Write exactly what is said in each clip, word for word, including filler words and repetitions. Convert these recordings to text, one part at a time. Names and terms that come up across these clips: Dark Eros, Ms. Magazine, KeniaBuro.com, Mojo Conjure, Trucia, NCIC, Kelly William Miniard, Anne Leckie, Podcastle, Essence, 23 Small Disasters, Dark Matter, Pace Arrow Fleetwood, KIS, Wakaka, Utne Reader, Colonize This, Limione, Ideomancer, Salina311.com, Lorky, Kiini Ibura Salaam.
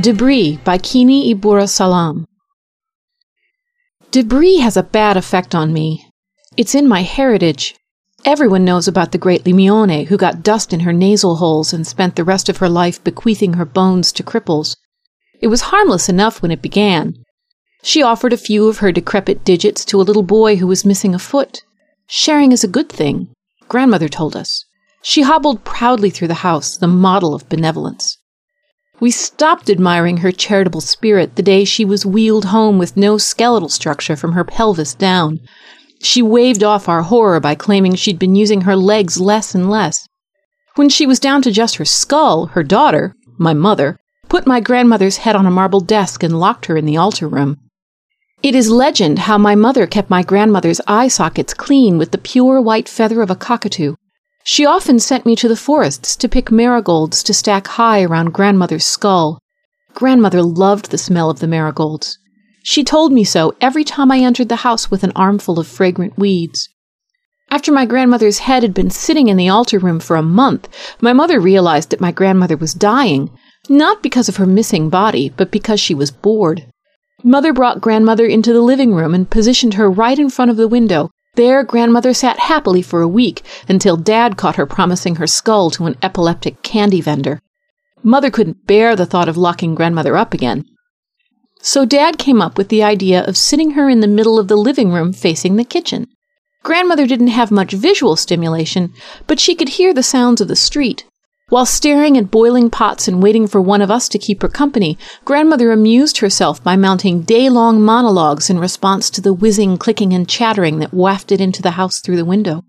Debris by Kiini Ibura Salaam. Debris has a bad effect on me. It's in my heritage. Everyone knows about the great Limione, who got dust in her nasal holes and spent the rest of her life bequeathing her bones to cripples. It was harmless enough when it began. She offered a few of her decrepit digits to a little boy who was missing a foot. Sharing is a good thing, grandmother told us. She hobbled proudly through the house, the model of benevolence. We stopped admiring her charitable spirit the day she was wheeled home with no skeletal structure from her pelvis down. She waved off our horror by claiming she'd been using her legs less and less. When she was down to just her skull, her daughter, my mother, put my grandmother's head on a marble desk and locked her in the altar room. It is legend how my mother kept my grandmother's eye sockets clean with the pure white feather of a cockatoo. She often sent me to the forests to pick marigolds to stack high around grandmother's skull. Grandmother loved the smell of the marigolds. She told me so every time I entered the house with an armful of fragrant weeds. After my grandmother's head had been sitting in the altar room for a month, my mother realized that my grandmother was dying, not because of her missing body, but because she was bored. Mother brought grandmother into the living room and positioned her right in front of the window. There, grandmother sat happily for a week until Dad caught her promising her skull to an epileptic candy vendor. Mother couldn't bear the thought of locking grandmother up again. So Dad came up with the idea of sitting her in the middle of the living room facing the kitchen. Grandmother didn't have much visual stimulation, but she could hear the sounds of the street. While staring at boiling pots and waiting for one of us to keep her company, grandmother amused herself by mounting day-long monologues in response to the whizzing, clicking, and chattering that wafted into the house through the window.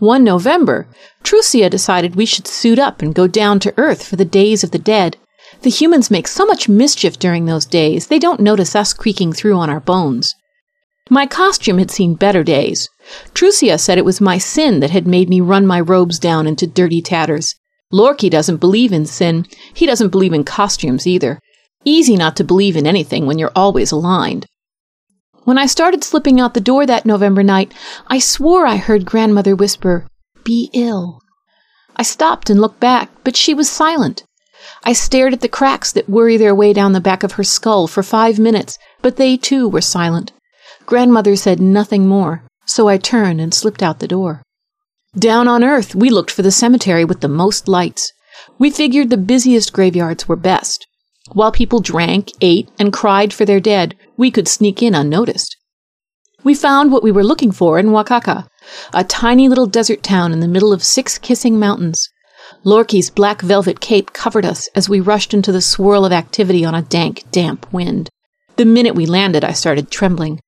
One November, Trucia decided we should suit up and go down to Earth for the Days of the Dead. The humans make so much mischief during those days, they don't notice us creaking through on our bones. My costume had seen better days. Trucia said it was my sin that had made me run my robes down into dirty tatters. Lorky doesn't believe in sin. He doesn't believe in costumes either. Easy not to believe in anything when you're always aligned. When I started slipping out the door that November night, I swore I heard grandmother whisper, "Be ill." I stopped and looked back, but she was silent. I stared at the cracks that worry their way down the back of her skull for five minutes, but they too were silent. Grandmother said nothing more, so I turned and slipped out the door. Down on Earth, we looked for the cemetery with the most lights. We figured the busiest graveyards were best. While people drank, ate, and cried for their dead, we could sneak in unnoticed. We found what we were looking for in Wakaka, a tiny little desert town in the middle of six kissing mountains. Lorky's black velvet cape covered us as we rushed into the swirl of activity on a dank, damp wind. The minute we landed, I started trembling.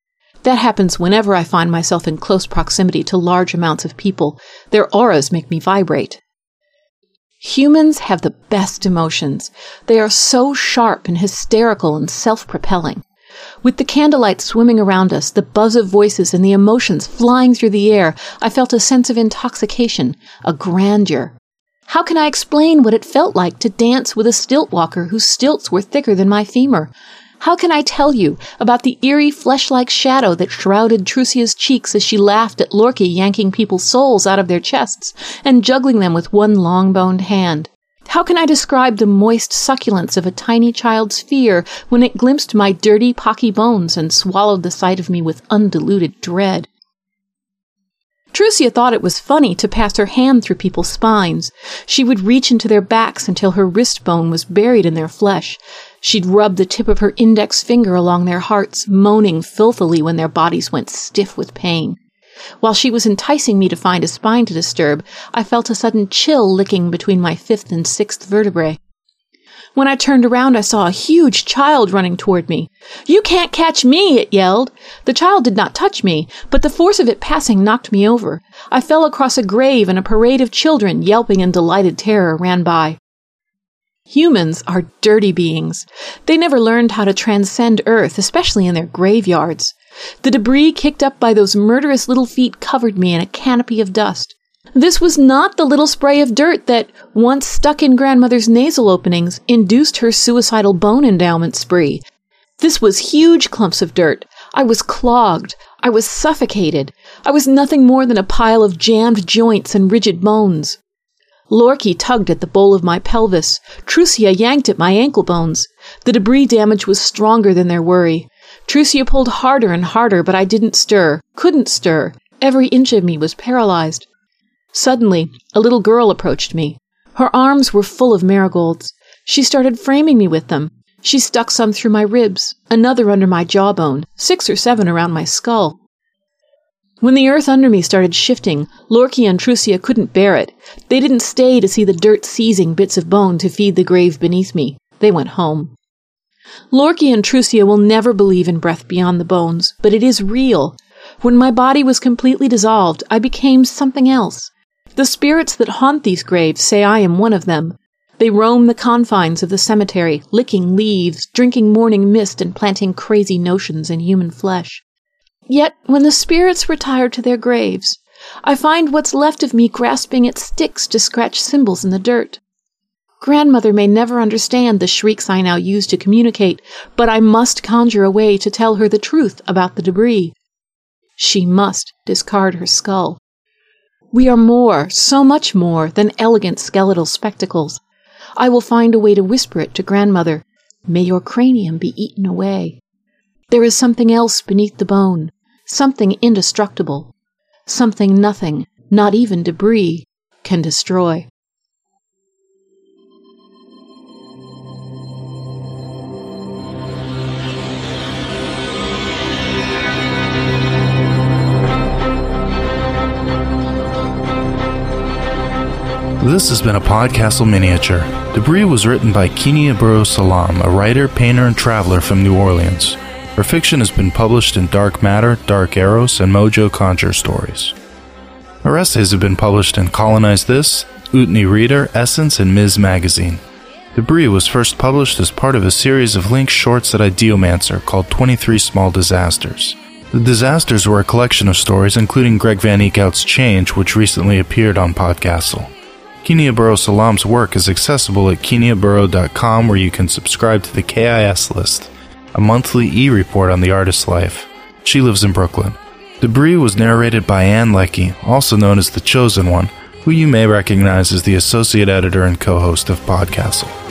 That happens whenever I find myself in close proximity to large amounts of people. Their auras make me vibrate. Humans have the best emotions. They are so sharp and hysterical and self-propelling. With the candlelight swimming around us, the buzz of voices and the emotions flying through the air, I felt a sense of intoxication, a grandeur. How can I explain what it felt like to dance with a stilt walker whose stilts were thicker than my femur? How can I tell you about the eerie, flesh-like shadow that shrouded Trucia's cheeks as she laughed at Lorky yanking people's souls out of their chests and juggling them with one long-boned hand? How can I describe the moist succulence of a tiny child's fear when it glimpsed my dirty, pocky bones and swallowed the sight of me with undiluted dread? Trucia thought it was funny to pass her hand through people's spines. She would reach into their backs until her wrist bone was buried in their flesh. She'd rub the tip of her index finger along their hearts, moaning filthily when their bodies went stiff with pain. While she was enticing me to find a spine to disturb, I felt a sudden chill licking between my fifth and sixth vertebrae. When I turned around, I saw a huge child running toward me. "You can't catch me!" it yelled. The child did not touch me, but the force of it passing knocked me over. I fell across a grave, and a parade of children, yelping in delighted terror, ran by. Humans are dirty beings. They never learned how to transcend Earth, especially in their graveyards. The debris kicked up by those murderous little feet covered me in a canopy of dust. This was not the little spray of dirt that, once stuck in grandmother's nasal openings, induced her suicidal bone endowment spree. This was huge clumps of dirt. I was clogged. I was suffocated. I was nothing more than a pile of jammed joints and rigid bones. Lorky tugged at the bowl of my pelvis. Trucia yanked at my ankle bones. The debris damage was stronger than their worry. Trucia pulled harder and harder, but I didn't stir, couldn't stir. Every inch of me was paralyzed. Suddenly, a little girl approached me. Her arms were full of marigolds. She started framing me with them. She stuck some through my ribs, another under my jawbone, six or seven around my skull. When the earth under me started shifting, Lorky and Trucia couldn't bear it. They didn't stay to see the dirt seizing bits of bone to feed the grave beneath me. They went home. Lorky and Trucia will never believe in breath beyond the bones, but it is real. When my body was completely dissolved, I became something else. The spirits that haunt these graves say I am one of them. They roam the confines of the cemetery, licking leaves, drinking morning mist, and planting crazy notions in human flesh. Yet, when the spirits retire to their graves, I find what's left of me grasping at sticks to scratch symbols in the dirt. Grandmother may never understand the shrieks I now use to communicate, but I must conjure a way to tell her the truth about the debris. She must discard her skull. We are more, so much more, than elegant skeletal spectacles. I will find a way to whisper it to Grandmother. May your cranium be eaten away. There is something else beneath the bone. Something indestructible, something nothing, not even debris, can destroy. This has been a Podcastle Miniature. Debris was written by Kiini Ibura Salaam, a writer, painter, and traveler from New Orleans. Her fiction has been published in Dark Matter, Dark Eros, and Mojo Conjure stories. Her essays have been published in Colonize This, Utne Reader, Essence, and Miz Magazine. Debris was first published as part of a series of linked shorts at Ideomancer called twenty-three Small Disasters. The disasters were a collection of stories, including Greg Van Eekhout's Change, which recently appeared on Podcastle. Kiini Ibura Salaam's work is accessible at Kenia Buro dot com, where you can subscribe to the K I S list, a monthly e-report on the artist's life. She lives in Brooklyn. Debris was narrated by Anne Leckie, also known as The Chosen One, who you may recognize as the associate editor and co-host of Podcastle.